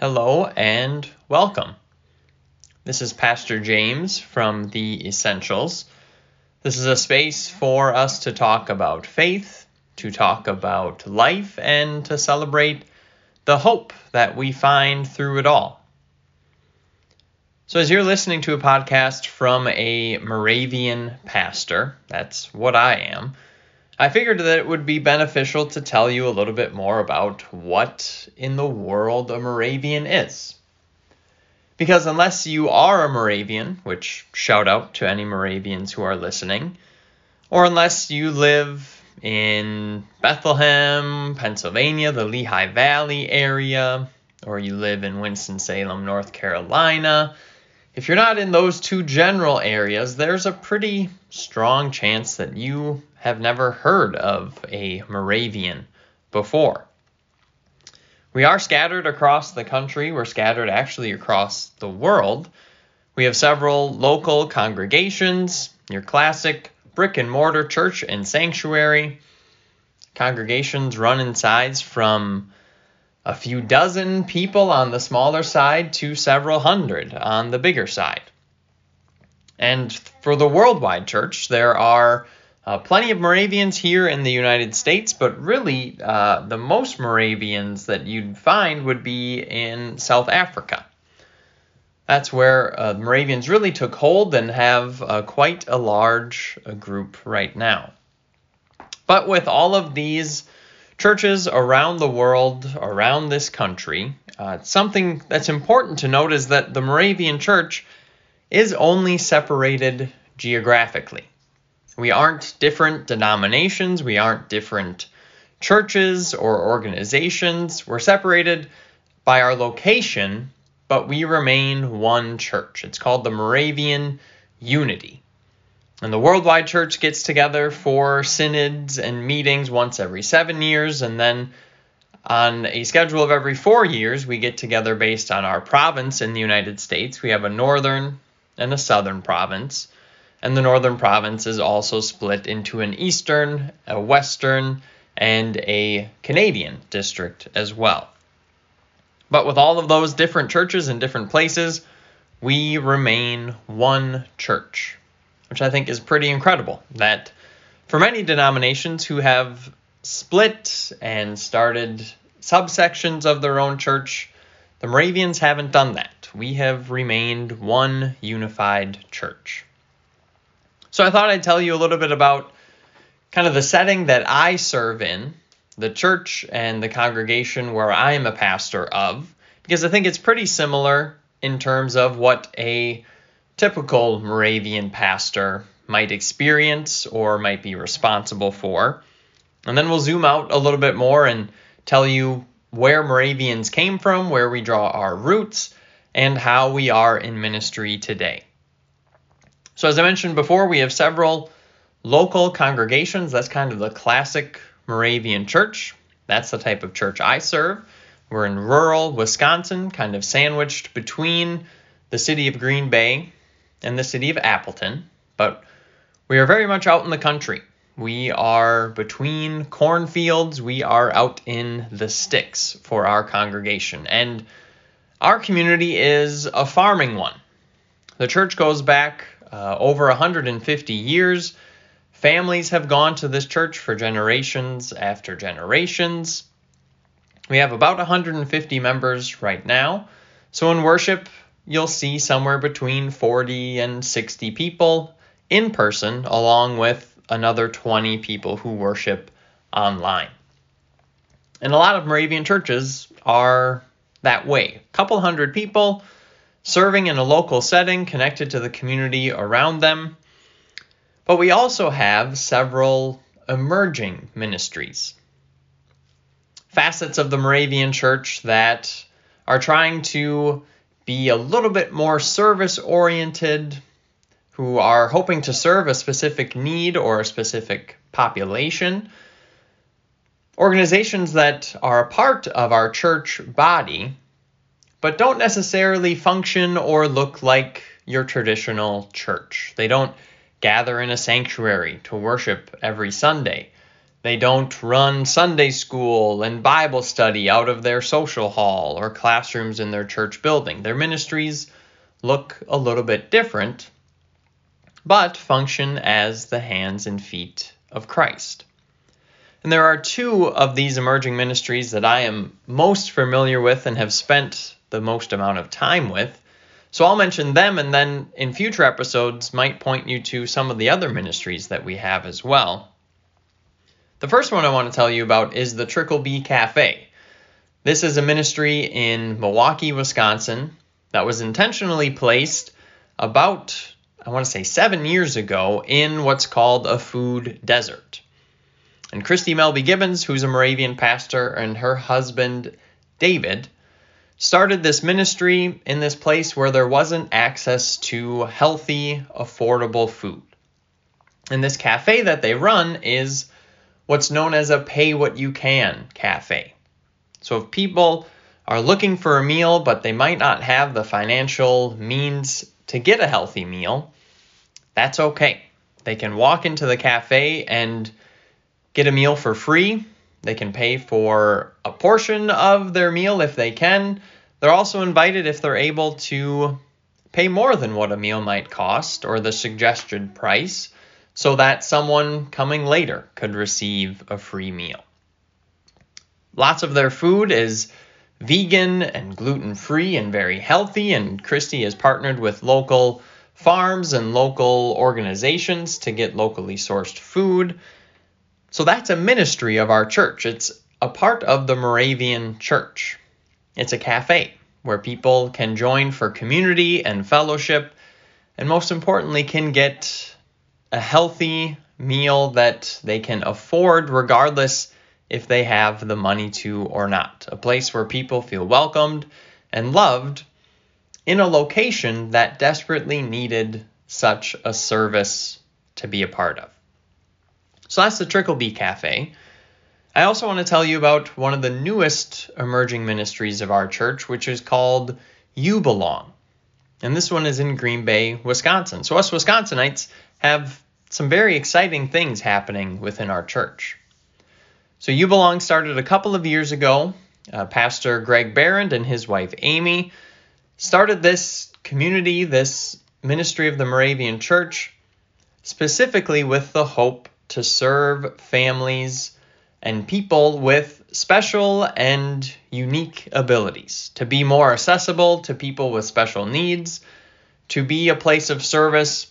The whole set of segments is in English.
Hello and welcome. This is Pastor James from The Essentials. This is a space for us to talk about faith, to talk about life, and to celebrate the hope that we find through it all. So as you're listening to a podcast from a Moravian pastor, that's what I am, I figured that it would be beneficial to tell you a little bit more about what in the world a Moravian is. Because unless you are a Moravian, which shout out to any Moravians who are listening, or unless you live in Bethlehem, Pennsylvania, the Lehigh Valley area, or you live in Winston-Salem, North Carolina, if you're not in those two general areas, there's a pretty strong chance that you have never heard of a Moravian before. We are scattered across the country. We're scattered actually across the world. We have several local congregations, your classic brick and mortar church and sanctuary. Congregations run in size from a few dozen people on the smaller side to several hundred on the bigger side. And for the worldwide church, there are plenty of Moravians here in the United States, but really the most Moravians that you'd find would be in South Africa. That's where Moravians really took hold and have quite a large group right now. But with all of these churches around the world, around this country, something that's important to note is that the Moravian Church is only separated geographically. We aren't different denominations, we aren't different churches or organizations. We're separated by our location, but we remain one church. It's called the Moravian Unity. And the worldwide church gets together for synods and meetings once every 7 years, and then on a schedule of every 4 years, we get together based on our province in the United States. We have a northern and a southern province. And the Northern Province is also split into an Eastern, a Western, and a Canadian district as well. But with all of those different churches in different places, we remain one church, which I think is pretty incredible. That for many denominations who have split and started subsections of their own church, the Moravians haven't done that. We have remained one unified church. So I thought I'd tell you a little bit about kind of the setting that I serve in, the church and the congregation where I am a pastor of, because I think it's pretty similar in terms of what a typical Moravian pastor might experience or might be responsible for. And then we'll zoom out a little bit more and tell you where Moravians came from, where we draw our roots, and how we are in ministry today. So as I mentioned before, we have several local congregations. That's kind of the classic Moravian church. That's the type of church I serve. We're in rural Wisconsin, kind of sandwiched between the city of Green Bay and the city of Appleton. But we are very much out in the country. We are between cornfields. We are out in the sticks for our congregation. And our community is a farming one. The church goes back over 150 years. Families have gone to this church for generations after generations. We have about 150 members right now. So in worship, you'll see somewhere between 40 and 60 people in person, along with another 20 people who worship online. And a lot of Moravian churches are that way. A couple hundred people, serving in a local setting connected to the community around them. But we also have several emerging ministries, facets of the Moravian Church that are trying to be a little bit more service-oriented, who are hoping to serve a specific need or a specific population. Organizations that are a part of our church body but don't necessarily function or look like your traditional church. They don't gather in a sanctuary to worship every Sunday. They don't run Sunday school and Bible study out of their social hall or classrooms in their church building. Their ministries look a little bit different, but function as the hands and feet of Christ. And there are two of these emerging ministries that I am most familiar with and have spent the most amount of time with. So I'll mention them, and then in future episodes might point you to some of the other ministries that we have as well. The first one I want to tell you about is the Tricklebee Cafe. This is a ministry in Milwaukee, Wisconsin that was intentionally placed about, I want to say, 7 years ago in what's called a food desert. And Christy Melby Gibbons, who's a Moravian pastor, and her husband, David, started this ministry in this place where there wasn't access to healthy, affordable food. And this cafe that they run is what's known as a pay-what-you-can cafe. So if people are looking for a meal, but they might not have the financial means to get a healthy meal, that's okay. They can walk into the cafe and get a meal for free. They can pay for a portion of their meal if they can. They're also invited, if they're able, to pay more than what a meal might cost or the suggested price, so that someone coming later could receive a free meal. Lots of their food is vegan and gluten-free and very healthy, and Christy has partnered with local farms and local organizations to get locally sourced food. So that's a ministry of our church. It's a part of the Moravian Church. It's a cafe where people can join for community and fellowship, and most importantly, can get a healthy meal that they can afford regardless if they have the money to or not. A place where people feel welcomed and loved in a location that desperately needed such a service to be a part of. So that's the Tricklebee Cafe. I also want to tell you about one of the newest emerging ministries of our church, which is called You Belong. And this one is in Green Bay, Wisconsin. So us Wisconsinites have some very exciting things happening within our church. So You Belong started a couple of years ago. Pastor Greg Behrend and his wife Amy started this community, this ministry of the Moravian Church, specifically with the hope to serve families and people with special and unique abilities, to be more accessible to people with special needs, to be a place of service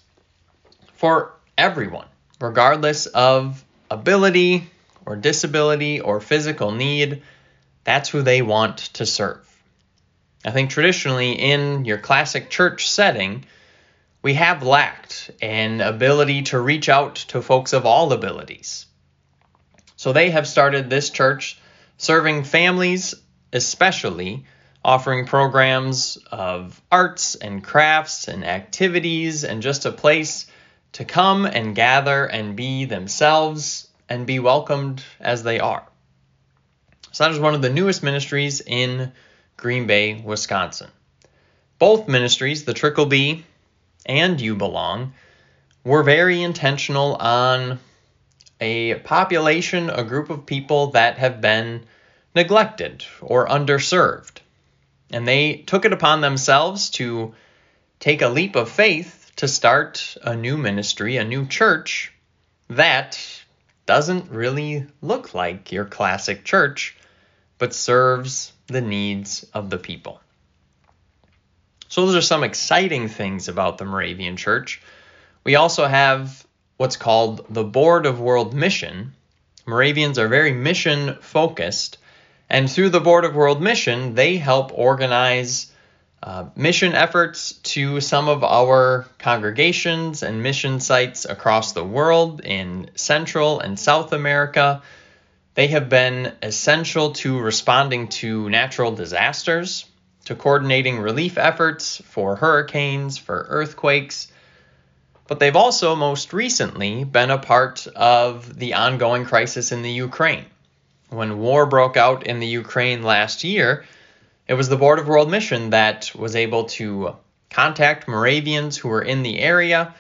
for everyone, regardless of ability or disability or physical need. That's who they want to serve. I think traditionally in your classic church setting, we have lacked an ability to reach out to folks of all abilities. So they have started this church serving families, especially offering programs of arts and crafts and activities, and just a place to come and gather and be themselves and be welcomed as they are. So that is one of the newest ministries in Green Bay, Wisconsin. Both ministries, the Tricklebee and You Belong, were very intentional on a population, a group of people that have been neglected or underserved. And they took it upon themselves to take a leap of faith to start a new ministry, a new church that doesn't really look like your classic church, but serves the needs of the people. So those are some exciting things about the Moravian Church. We also have what's called the Board of World Mission. Moravians are very mission-focused, and through the Board of World Mission, they help organize mission efforts to some of our congregations and mission sites across the world in Central and South America. They have been essential to responding to natural disasters, to coordinating relief efforts for hurricanes, for earthquakes, but they've also most recently been a part of the ongoing crisis in the Ukraine. When war broke out in the Ukraine last year, it was the Board of World Mission that was able to contact Moravians who were in the area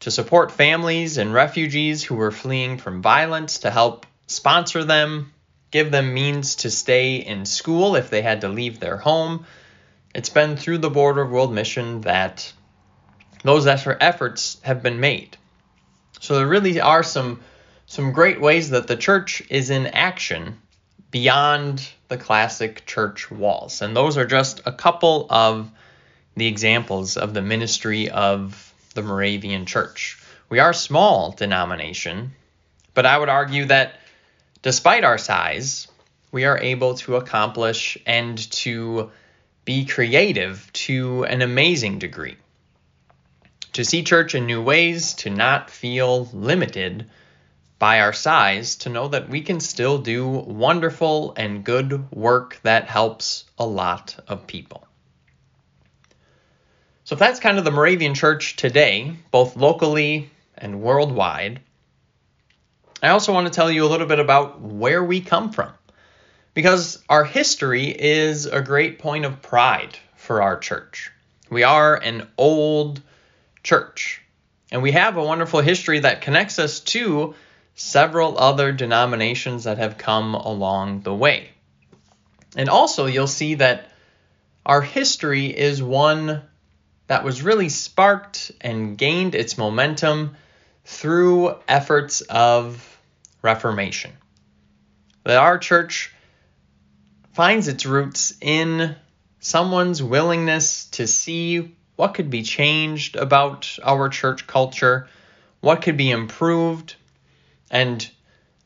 to support families and refugees who were fleeing from violence, to help sponsor them, give them means to stay in school if they had to leave their home. It's been through the Board of World Mission that those efforts have been made. So there really are some great ways that the church is in action beyond the classic church walls. And those are just a couple of the examples of the ministry of the Moravian Church. We are a small denomination, but I would argue that despite our size, we are able to accomplish and to be creative to an amazing degree. To see church in new ways, to not feel limited by our size, to know that we can still do wonderful and good work that helps a lot of people. So if that's kind of the Moravian Church today, both locally and worldwide, I also want to tell you a little bit about where we come from, because our history is a great point of pride for our church. We are an old church, and we have a wonderful history that connects us to several other denominations that have come along the way. And also, you'll see that our history is one that was really sparked and gained its momentum through efforts of Reformation. That our church finds its roots in someone's willingness to see what could be changed about our church culture, what could be improved, and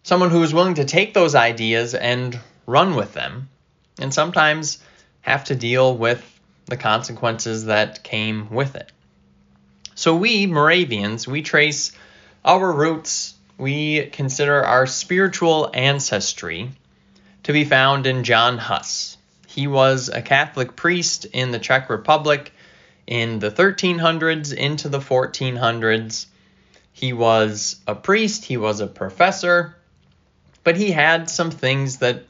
someone who is willing to take those ideas and run with them, and sometimes have to deal with the consequences that came with it. So we Moravians, we trace our roots, we consider our spiritual ancestry to be found in John Hus. He was a Catholic priest in the Czech Republic in the 1300s into the 1400s. He was a priest, he was a professor, but he had some things that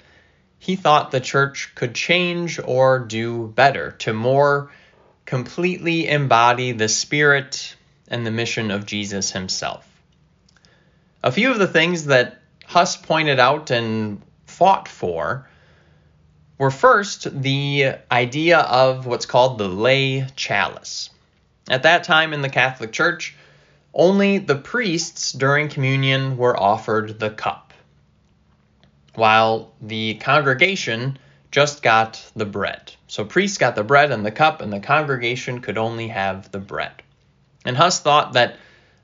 he thought the church could change or do better to more completely embody the spirit and the mission of Jesus himself. A few of the things that Hus pointed out and fought for were first the idea of what's called the lay chalice. At that time in the Catholic Church, only the priests during communion were offered the cup, while the congregation just got the bread. So priests got the bread and the cup, and the congregation could only have the bread. And Hus thought that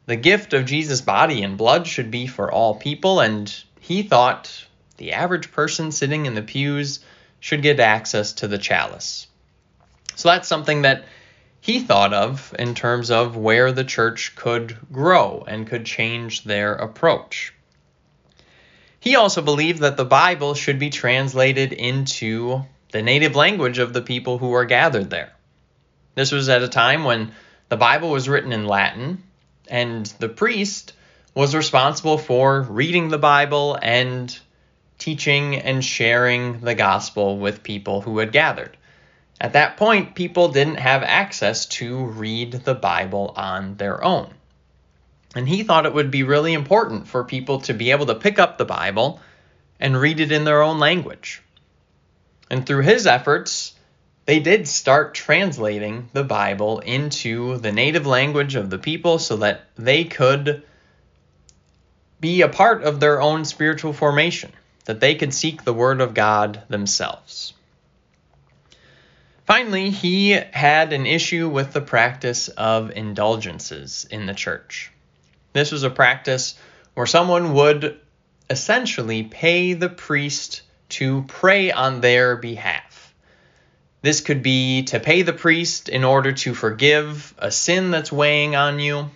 the gift of Jesus' body and blood should be for all people, and he thought the average person sitting in the pews should get access to the chalice. So that's something that he thought of in terms of where the church could grow and could change their approach. He also believed that the Bible should be translated into the native language of the people who were gathered there. This was at a time when the Bible was written in Latin, and the priest was responsible for reading the Bible and teaching and sharing the gospel with people who had gathered. At that point, people didn't have access to read the Bible on their own. And he thought it would be really important for people to be able to pick up the Bible and read it in their own language. And through his efforts, they did start translating the Bible into the native language of the people so that they could be a part of their own spiritual formation, that they could seek the Word of God themselves. Finally, he had an issue with the practice of indulgences in the church. This was a practice where someone would essentially pay the priest to pray on their behalf. This could be to pay the priest in order to forgive a sin that's weighing on you.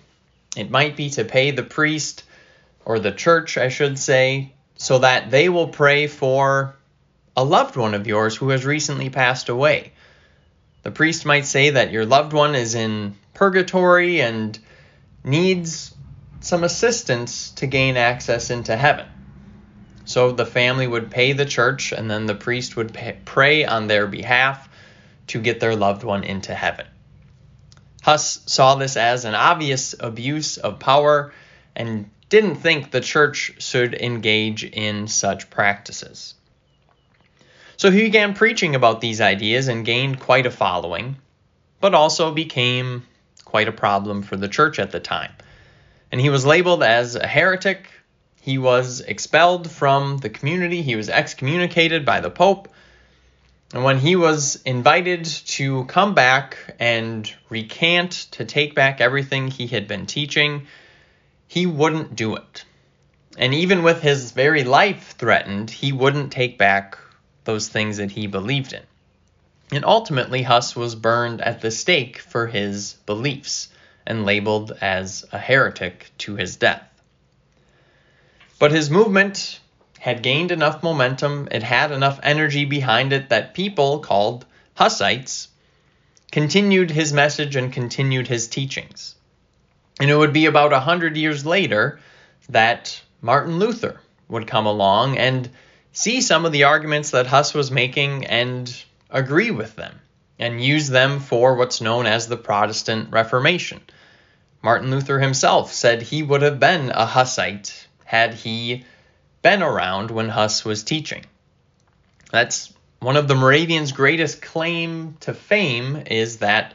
It might be to pay the priest, or the church, I should say, so that they will pray for a loved one of yours who has recently passed away. The priest might say that your loved one is in purgatory and needs some assistance to gain access into heaven. So the family would pay the church, and then the priest would pray on their behalf to get their loved one into heaven. Hus saw this as an obvious abuse of power and didn't think the church should engage in such practices. So he began preaching about these ideas and gained quite a following, but also became quite a problem for the church at the time. And he was labeled as a heretic. He was expelled from the community. He was excommunicated by the Pope. And when he was invited to come back and recant, to take back everything he had been teaching, he wouldn't do it. And even with his very life threatened, he wouldn't take back those things that he believed in. And ultimately, Hus was burned at the stake for his beliefs and labeled as a heretic to his death. But his movement had gained enough momentum, it had enough energy behind it, that people called Hussites continued his message and continued his teachings. And it would be about 100 years later that Martin Luther would come along and see some of the arguments that Hus was making and agree with them and use them for what's known as the Protestant Reformation. Martin Luther himself said he would have been a Hussite had he been around when Hus was teaching. That's one of the Moravians' greatest claim to fame, is that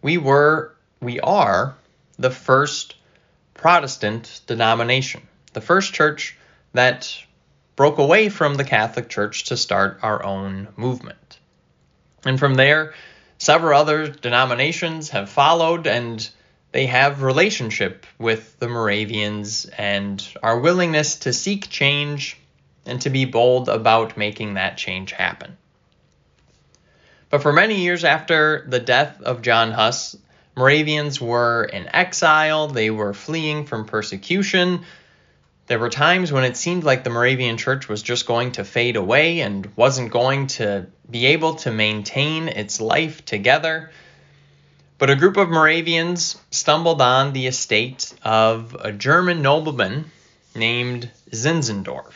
we are the first Protestant denomination, the first church that broke away from the Catholic Church to start our own movement. And from there, several other denominations have followed, and they have relationship with the Moravians and our willingness to seek change and to be bold about making that change happen. But for many years after the death of John Hus, Moravians were in exile, they were fleeing from persecution. There were times when it seemed like the Moravian Church was just going to fade away and wasn't going to be able to maintain its life together. But a group of Moravians stumbled on the estate of a German nobleman named Zinzendorf.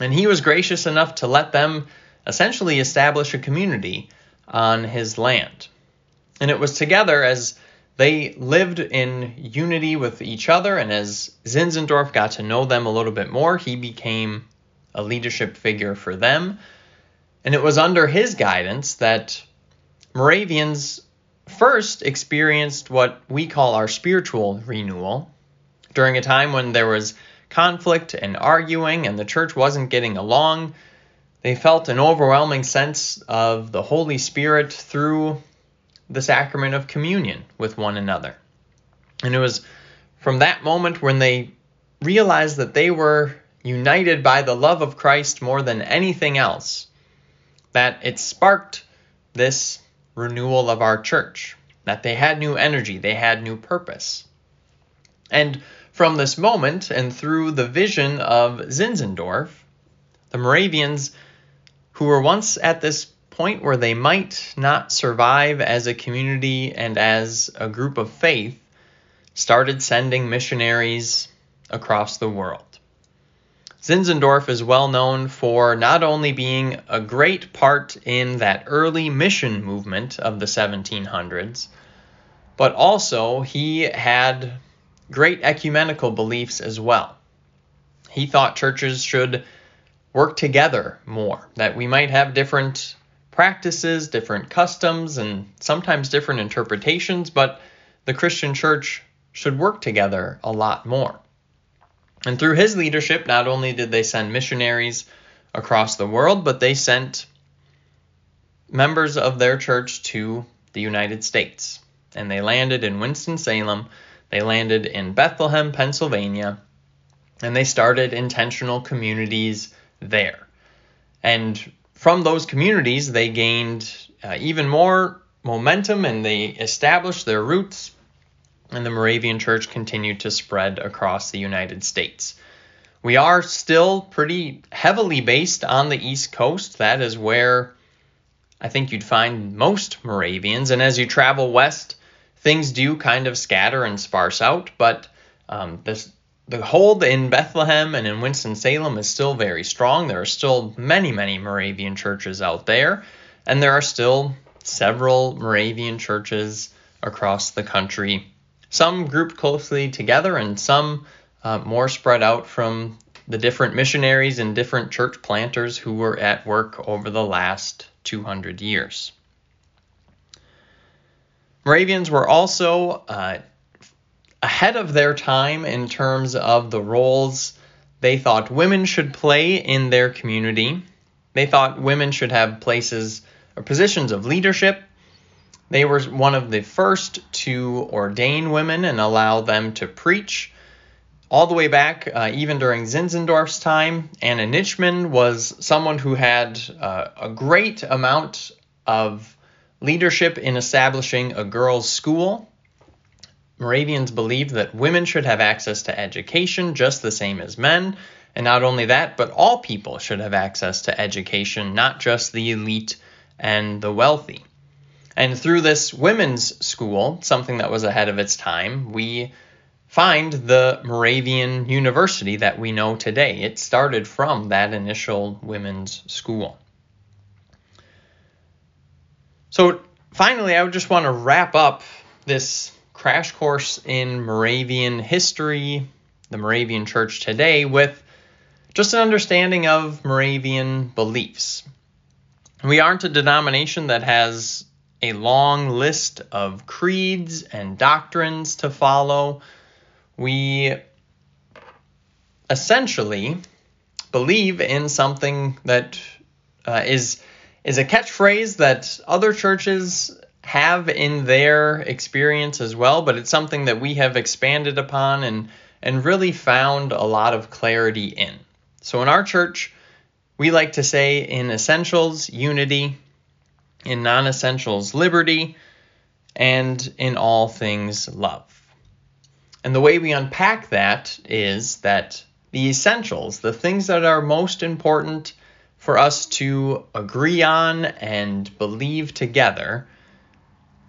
And he was gracious enough to let them essentially establish a community on his land. And it was together, as they lived in unity with each other, and as Zinzendorf got to know them a little bit more, he became a leadership figure for them. And it was under his guidance that Moravians first experienced what we call our spiritual renewal, during a time when there was conflict and arguing and the church wasn't getting along. They felt an overwhelming sense of the Holy Spirit through the sacrament of communion with one another. And it was from that moment when they realized that they were united by the love of Christ more than anything else, that it sparked this renewal of our church, that they had new energy, they had new purpose. And from this moment, and through the vision of Zinzendorf, the Moravians, who were once at this point where they might not survive as a community and as a group of faith, started sending missionaries across the world. Zinzendorf is well known for not only being a great part in that early mission movement of the 1700s, but also he had great ecumenical beliefs as well. He thought churches should work together more, that we might have different practices, different customs, and sometimes different interpretations, but the Christian church should work together a lot more. And through his leadership, not only did they send missionaries across the world, but they sent members of their church to the United States. And they landed in Winston-Salem, they landed in Bethlehem, Pennsylvania, and they started intentional communities there. And from those communities, they gained even more momentum, and they established their roots. And the Moravian Church continued to spread across the United States. We are still pretty heavily based on the East Coast. That is where I think you'd find most Moravians. And as you travel west, things do kind of scatter and sparse out. But the hold in Bethlehem and in Winston-Salem is still very strong. There are still many, many Moravian churches out there. And there are still several Moravian churches across the country, some grouped closely together and some more spread out from the different missionaries and different church planters who were at work over the last 200 years. Moravians were also ahead of their time in terms of the roles they thought women should play in their community. They thought women should have places or positions of leadership. They were one of the first to ordain women and allow them to preach. All the way back, even during Zinzendorf's time, Anna Nitschmann was someone who had a great amount of leadership in establishing a girls' school. Moravians believed that women should have access to education just the same as men. And not only that, but all people should have access to education, not just the elite and the wealthy. And through this women's school, something that was ahead of its time, we find the Moravian University that we know today. It started from that initial women's school. So finally, I would just want to wrap up this crash course in Moravian history, the Moravian Church today, with just an understanding of Moravian beliefs. We aren't a denomination that has a long list of creeds and doctrines to follow. We essentially believe in something that is a catchphrase that other churches have in their experience as well, but it's something that we have expanded upon and really found a lot of clarity in. So in our church, we like to say in essentials, unity, in non-essentials, liberty, and in all things, love. And the way we unpack that is that the essentials, the things that are most important for us to agree on and believe together,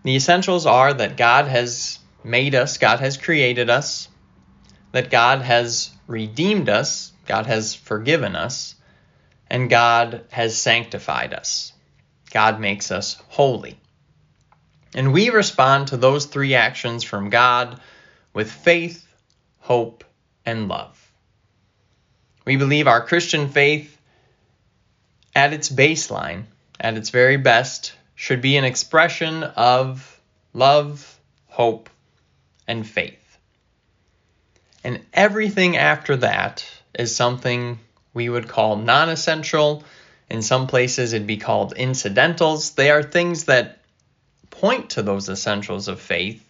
the essentials are that God has made us, God has created us, that God has redeemed us, God has forgiven us, and God has sanctified us. God makes us holy. And we respond to those three actions from God with faith, hope, and love. We believe our Christian faith, at its baseline, at its very best, should be an expression of love, hope, and faith. And everything after that is something we would call non-essential. In some places, it'd be called incidentals. They are things that point to those essentials of faith,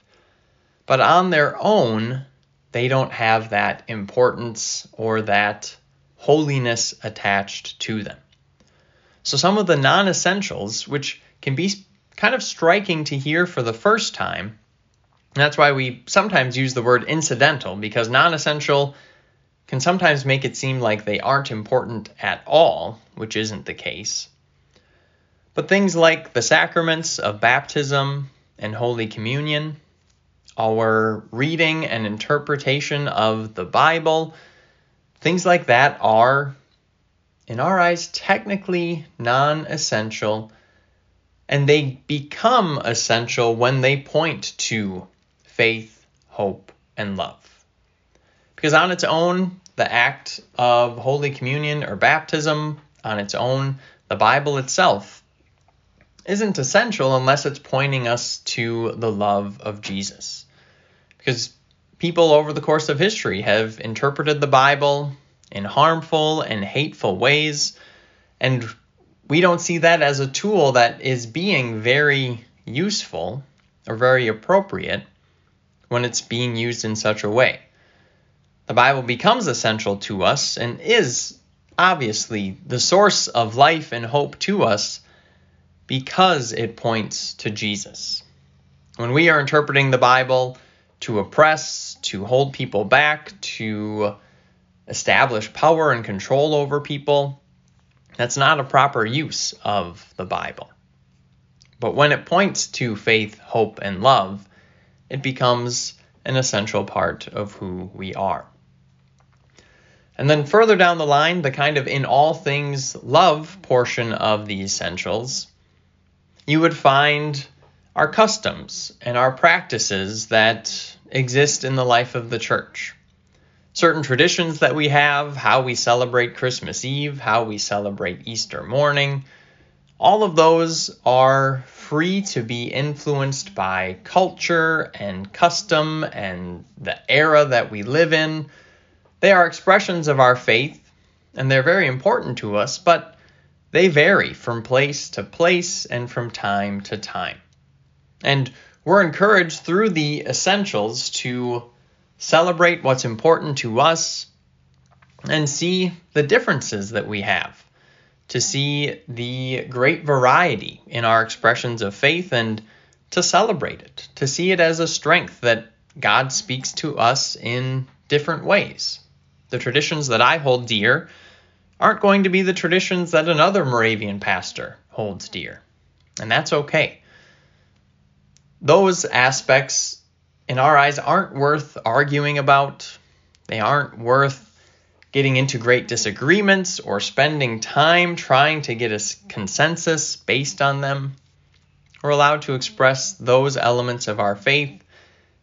but on their own, they don't have that importance or that holiness attached to them. So some of the non-essentials, which can be kind of striking to hear for the first time, and that's why we sometimes use the word incidental, because non-essential can sometimes make it seem like they aren't important at all, which isn't the case. But things like the sacraments of baptism and Holy Communion, our reading and interpretation of the Bible, things like that are, in our eyes, technically non-essential, and they become essential when they point to faith, hope, and love. Because on its own, the act of Holy Communion or baptism, on its own, the Bible itself, isn't essential unless it's pointing us to the love of Jesus. Because people over the course of history have interpreted the Bible in harmful and hateful ways, and we don't see that as a tool that is being very useful or very appropriate when it's being used in such a way. The Bible becomes essential to us and is obviously the source of life and hope to us because it points to Jesus. When we are interpreting the Bible to oppress, to hold people back, to establish power and control over people, that's not a proper use of the Bible. But when it points to faith, hope, and love, it becomes an essential part of who we are. And then further down the line, the kind of in all things love portion of the essentials, you would find our customs and our practices that exist in the life of the church. certain traditions that we have, how we celebrate Christmas Eve, how we celebrate Easter morning. All of those are free to be influenced by culture and custom and the era that we live in. They are expressions of our faith, and they're very important to us, but they vary from place to place and from time to time. And we're encouraged through the essentials to celebrate what's important to us and see the differences that we have, to see the great variety in our expressions of faith and to celebrate it, to see it as a strength that God speaks to us in different ways. The traditions that I hold dear aren't going to be the traditions that another Moravian pastor holds dear, and that's okay. Those aspects in our eyes aren't worth arguing about. They aren't worth getting into great disagreements or spending time trying to get a consensus based on them. We're allowed to express those elements of our faith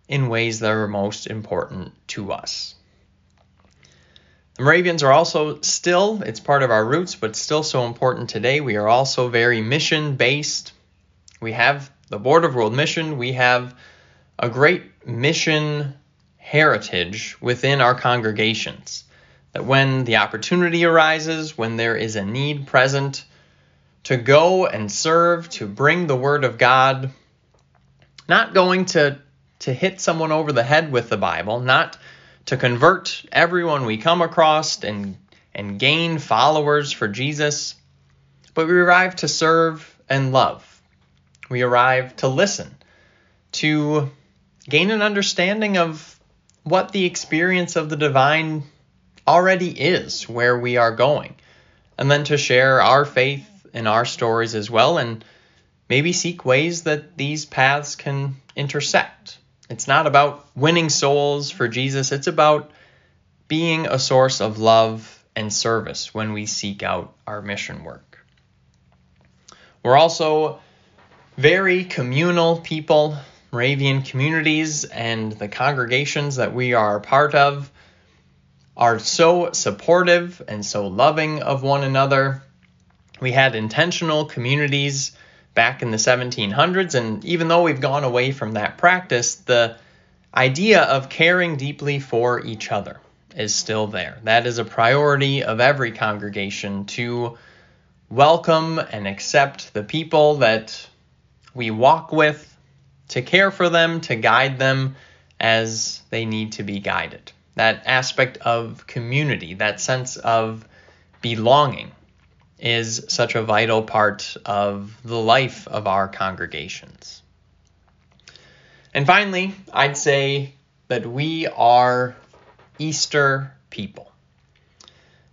in ways that are most important to us. The Moravians are also still, it's part of our roots, but still so important today. We are also very mission-based. We have the Board of World Mission. We have a great mission heritage within our congregations, that when the opportunity arises, when there is a need present, to go and serve, to bring the Word of God, not going to hit someone over the head with the Bible, not to convert everyone we come across and gain followers for Jesus, but we arrive to serve and love. We arrive to listen, to gain an understanding of what the experience of the divine already is, where we are going, and then to share our faith and our stories as well, and maybe seek ways that these paths can intersect. It's not about winning souls for Jesus. It's about being a source of love and service when we seek out our mission work. We're also very communal people. Moravian communities and the congregations that we are a part of are so supportive and so loving of one another. We had intentional communities back in the 1700s, and even though we've gone away from that practice, the idea of caring deeply for each other is still there. That is a priority of every congregation, to welcome and accept the people that we walk with, to care for them, to guide them as they need to be guided. That aspect of community, that sense of belonging, is such a vital part of the life of our congregations. And finally, I'd say that we are Easter people.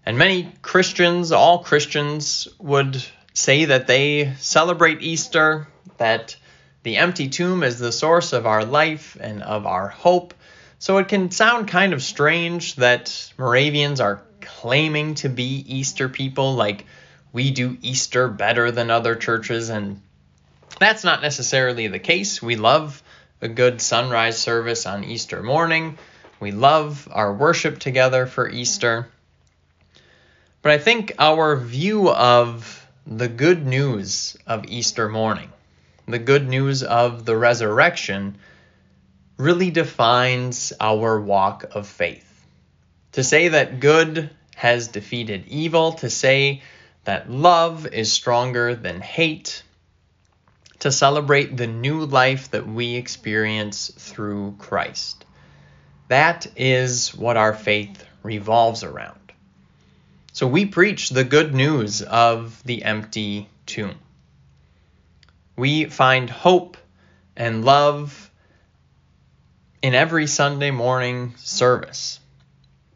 And many Christians, all Christians, would say that they celebrate Easter, that the empty tomb is the source of our life and of our hope. So it can sound kind of strange that Moravians are claiming to be Easter people, like we do Easter better than other churches, and that's not necessarily the case. We love a good sunrise service on Easter morning. We love our worship together for Easter. But I think our view of the good news of Easter morning, the good news of the resurrection, really defines our walk of faith. To say that good has defeated evil, to say that love is stronger than hate, to celebrate the new life that we experience through Christ. That is what our faith revolves around. So we preach the good news of the empty tomb. We find hope and love in every Sunday morning service.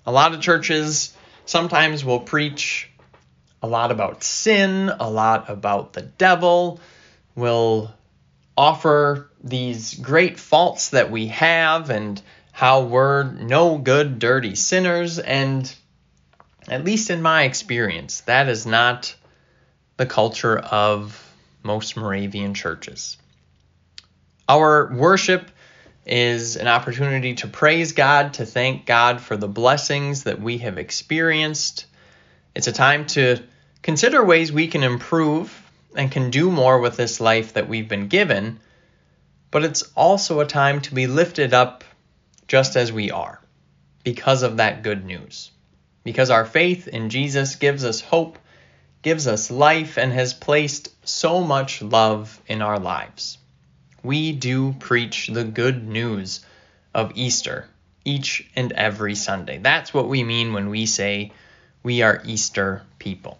A lot of churches sometimes will preach a lot about sin, a lot about the devil, will offer these great faults that we have and how we're no good, dirty sinners. And at least in my experience, that is not the culture of most Moravian churches. Our worship is an opportunity to praise God, to thank God for the blessings that we have experienced. It's a time to consider ways we can improve and can do more with this life that we've been given, but it's also a time to be lifted up just as we are because of that good news, because our faith in Jesus gives us hope, gives us life, and has placed so much love in our lives. We do preach the good news of Easter each and every Sunday. That's what we mean when we say we are Easter people.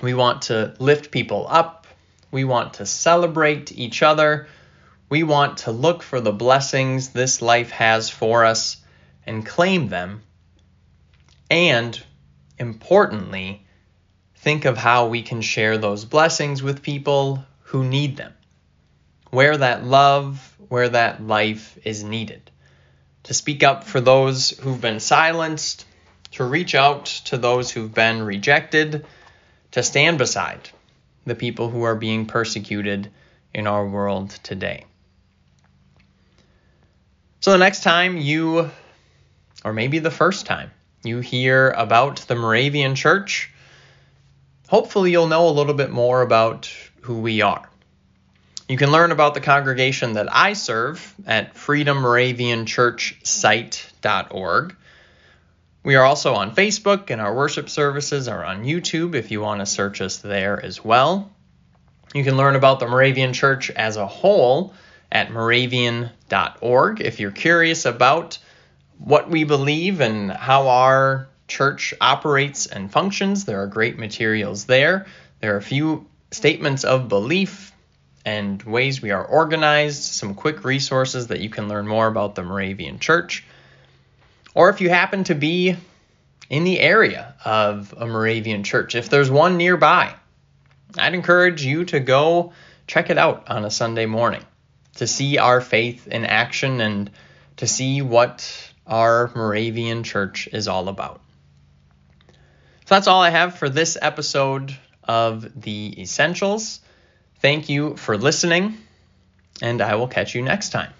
We want to lift people up. We want to celebrate each other. We want to look for the blessings this life has for us and claim them. And importantly, think of how we can share those blessings with people who need them, where that love, where that life is needed, to speak up for those who've been silenced, to reach out to those who've been rejected, to stand beside the people who are being persecuted in our world today. So the next time you, or maybe the first time, you hear about the Moravian Church, hopefully you'll know a little bit more about who we are. You can learn about the congregation that I serve at freedommoravianchurchsite.org. We are also on Facebook, and our worship services are on YouTube if you want to search us there as well. You can learn about the Moravian Church as a whole at moravian.org. If you're curious about what we believe and how our church operates and functions, there are great materials there. There are a few statements of belief and ways we are organized, some quick resources that you can learn more about the Moravian Church. Or if you happen to be in the area of a Moravian Church, if there's one nearby, I'd encourage you to go check it out on a Sunday morning to see our faith in action and to see what our Moravian Church is all about. So that's all I have for this episode of The Essentials. Thank you for listening, and I will catch you next time.